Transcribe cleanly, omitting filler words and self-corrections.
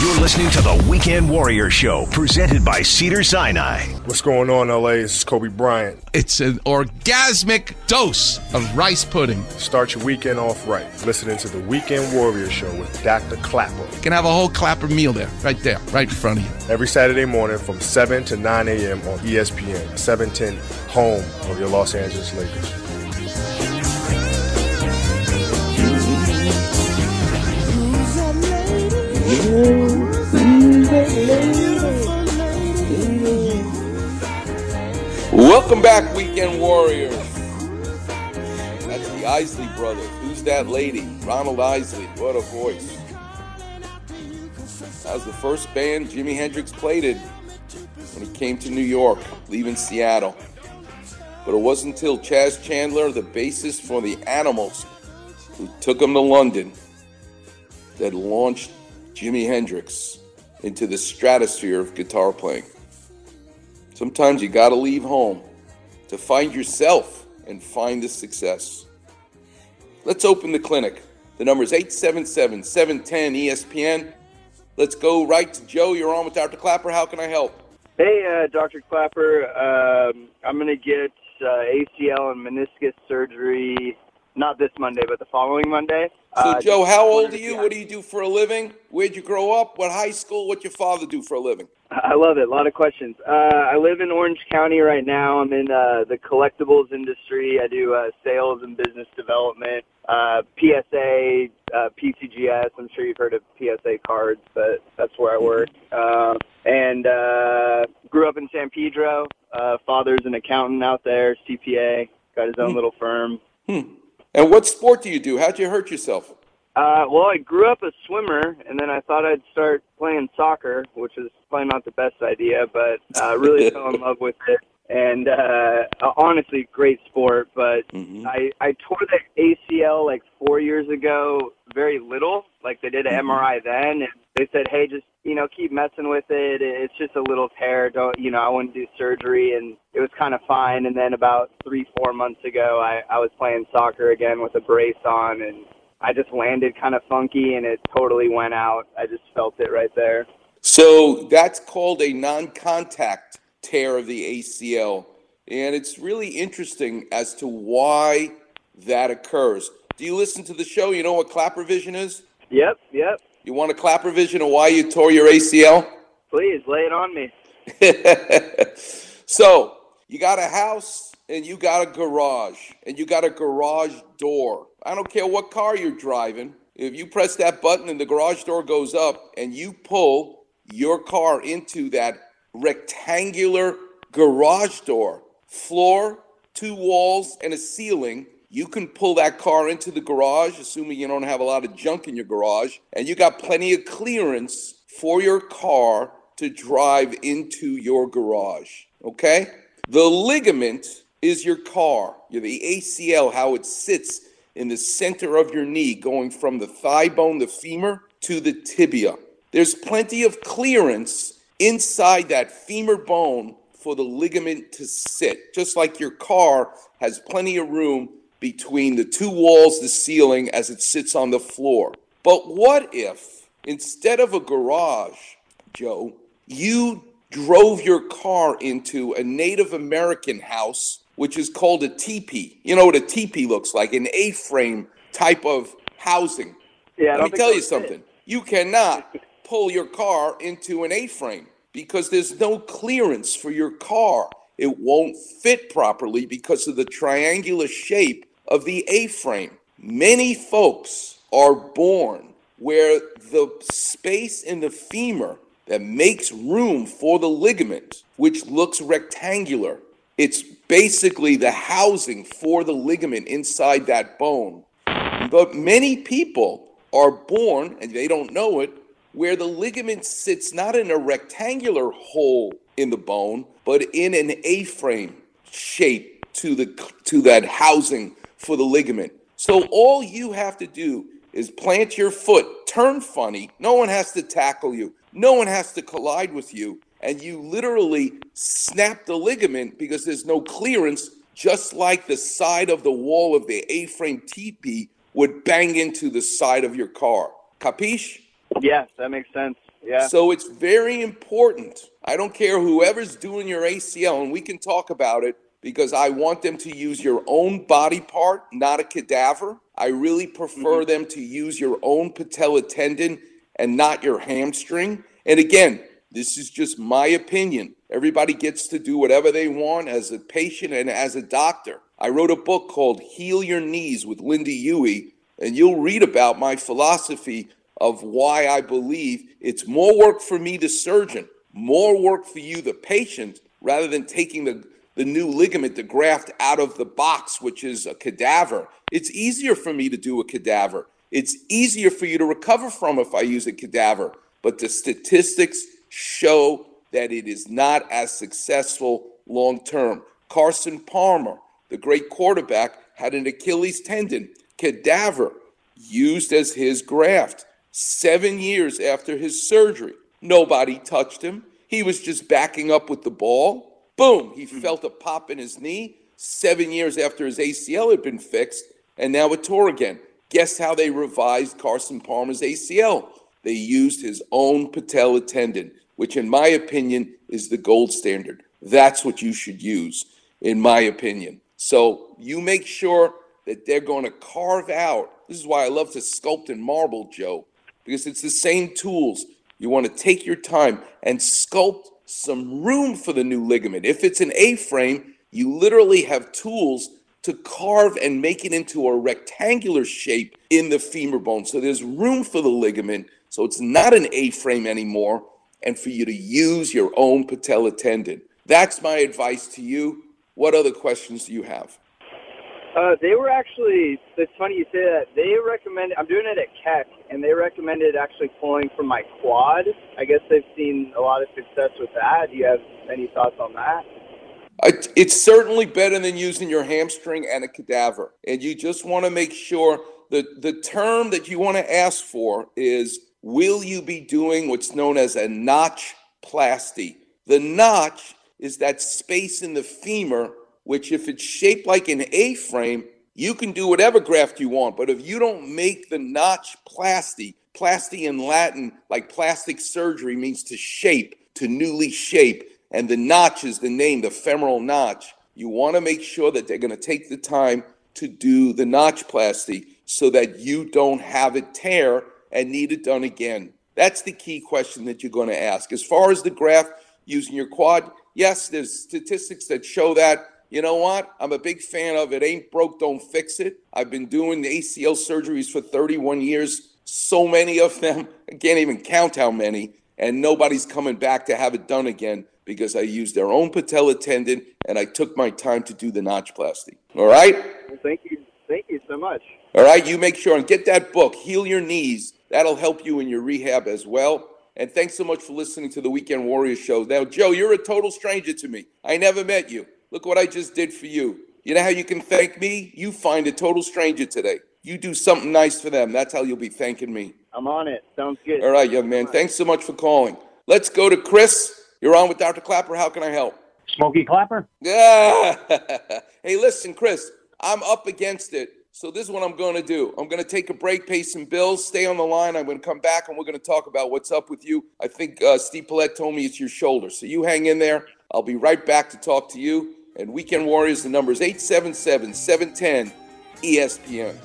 You're listening to The Weekend Warrior Show, presented by Cedars-Sinai. What's going on, LA? This is Kobe Bryant. It's an orgasmic dose of rice pudding. Start your weekend off right. Listening to The Weekend Warrior Show with Dr. Clapper. You can have a whole Clapper meal there, right in front of you. Every Saturday morning from 7 to 9 a.m. on ESPN, 710, home of your Los Angeles Lakers. Welcome back, Weekend Warriors. That's the Isley Brothers. Who's that lady? Ronald Isley. What a voice. That was the first band Jimi Hendrix played in when he came to New York, leaving Seattle. But it wasn't until Chaz Chandler, the bassist for the Animals, who took him to London, that launched Jimi Hendrix into the stratosphere of guitar playing. Sometimes you gotta leave home to find yourself and find the success. Let's open the clinic. The number is 877-710-ESPN. Let's go right to Joe. You're on with Dr. Clapper. How can I help? Hey, Dr. Clapper. I'm gonna get ACL and meniscus surgery. Not this Monday, but the following Monday. So, Joe, how old are you? What do you do for a living? Where'd you grow up? What high school? What'd your father do for a living? I love it. A lot of questions. I live in Orange County right now. I'm in the collectibles industry. I do sales and business development, PSA, PCGS. I'm sure you've heard of PSA cards, but that's where I work. And grew up in San Pedro. Father's an accountant out there, CPA. Got his own little firm. And what sport do you do? How'd you hurt yourself? Well, I grew up a swimmer, and then I thought I'd start playing soccer, which is probably not the best idea, but I really fell in love with it. And honestly, great sport, but I tore the ACL like 4 years ago, very little. Like they did an MRI then, and they said, hey, just, keep messing with it. It's just a little tear. Don't, I wouldn't do surgery, and it was kind of fine. And then about 3-4 months ago, I was playing soccer again with a brace on, and I just landed kind of funky, and it totally went out. I just felt it right there. So that's called a non-contact tear of the ACL, and it's really interesting as to why that occurs. Do you listen to the show? You know what clap revision is? Yep. You want a clap revision of why you tore your ACL? Please, lay it on me. So, you got a house, and you got a garage, and you got a garage door. I don't care what car you're driving. If you press that button and the garage door goes up, and you pull your car into that rectangular garage door, floor, 2 walls, and a ceiling, you can pull that car into the garage, assuming you don't have a lot of junk in your garage, and you got plenty of clearance for your car to drive into your garage, okay? The ligament is your car, the ACL, how it sits in the center of your knee, going from the thigh bone, the femur, to the tibia. There's plenty of clearance inside that femur bone for the ligament to sit, just like your car has plenty of room between the 2 walls, the ceiling, as it sits on the floor. But what if, instead of a garage, Joe, you drove your car into a Native American house, which is called a teepee? You know what a teepee looks like, an A-frame type of housing. Yeah, let me tell you something. You cannot pull your car into an A-frame because there's no clearance for your car. It won't fit properly because of the triangular shape of the A-frame. Many folks are born where the space in the femur that makes room for the ligament, which looks rectangular, it's basically the housing for the ligament inside that bone. But many people are born, and they don't know it, where the ligament sits not in a rectangular hole in the bone, but in an A-frame shape to that housing for the ligament. So all you have to do is plant your foot, turn funny, no one has to tackle you, no one has to collide with you, and you literally snap the ligament because there's no clearance, just like the side of the wall of the A-frame teepee would bang into the side of your car. Capiche? Yes, that makes sense. Yeah. So it's very important. I don't care whoever's doing your ACL, and we can talk about it, because I want them to use your own body part, not a cadaver. I really prefer them to use your own patella tendon and not your hamstring. And again, this is just my opinion. Everybody gets to do whatever they want as a patient and as a doctor. I wrote a book called Heal Your Knees with Linda Huey, and you'll read about my philosophy of why I believe it's more work for me, the surgeon, more work for you, the patient, rather than taking the new ligament, the graft, out of the box, which is a cadaver. It's easier for me to do a cadaver. It's easier for you to recover from if I use a cadaver. But the statistics show that it is not as successful long term. Carson Palmer, the great quarterback, had an Achilles tendon cadaver used as his graft. 7 years after his surgery, nobody touched him. He was just backing up with the ball. Boom, he felt a pop in his knee 7 years after his ACL had been fixed, and now it tore again. Guess how they revised Carson Palmer's ACL? They used his own patella tendon, which in my opinion is the gold standard. That's what you should use, in my opinion. So you make sure that they're going to carve out. This is why I love to sculpt in marble, Joe, because it's the same tools. You want to take your time and sculpt some room for the new ligament. If it's an A-frame, you literally have tools to carve and make it into a rectangular shape in the femur bone. So there's room for the ligament. So it's not an A-frame anymore, and for you to use your own patella tendon. That's my advice to you. What other questions do you have? They were actually, it's funny you say that, they recommended, I'm doing it at Keck, and they recommended actually pulling from my quad. I guess they've seen a lot of success with that. Do you have any thoughts on that? It's certainly better than using your hamstring and a cadaver. And you just want to make sure that the term that you want to ask for is, will you be doing what's known as a notch plasty? The notch is that space in the femur, which if it's shaped like an A-frame, you can do whatever graft you want. But if you don't make the notch plasty, plasty in Latin, like plastic surgery, means to shape, to newly shape. And the notch is the name, the femoral notch. You want to make sure that they're going to take the time to do the notch plasty so that you don't have it tear and need it done again. That's the key question that you're going to ask. As far as the graft using your quad, yes, there's statistics that show that. You know what? I'm a big fan of it. Ain't broke, don't fix it. I've been doing the ACL surgeries for 31 years. So many of them, I can't even count how many. And nobody's coming back to have it done again because I used their own patella tendon and I took my time to do the notch plasty. All right? Well, thank you. Thank you so much. All right. You make sure and get that book, Heal Your Knees. That'll help you in your rehab as well. And thanks so much for listening to the Weekend Warrior Show. Now, Joe, you're a total stranger to me. I never met you. Look what I just did for you. You know how you can thank me? You find a total stranger today. You do something nice for them. That's how you'll be thanking me. I'm on it. Sounds good. All right, young man. Thanks so much for calling. Let's go to Chris. You're on with Dr. Clapper. How can I help? Smokey Clapper? Yeah. Hey, listen, Chris, I'm up against it. So this is what I'm going to do. I'm going to take a break, pay some bills, stay on the line. I'm going to come back, and we're going to talk about what's up with you. I think Steve Paulette told me it's your shoulder. So you hang in there. I'll be right back to talk to you. And Weekend Warriors, the number is 877-710-ESPN.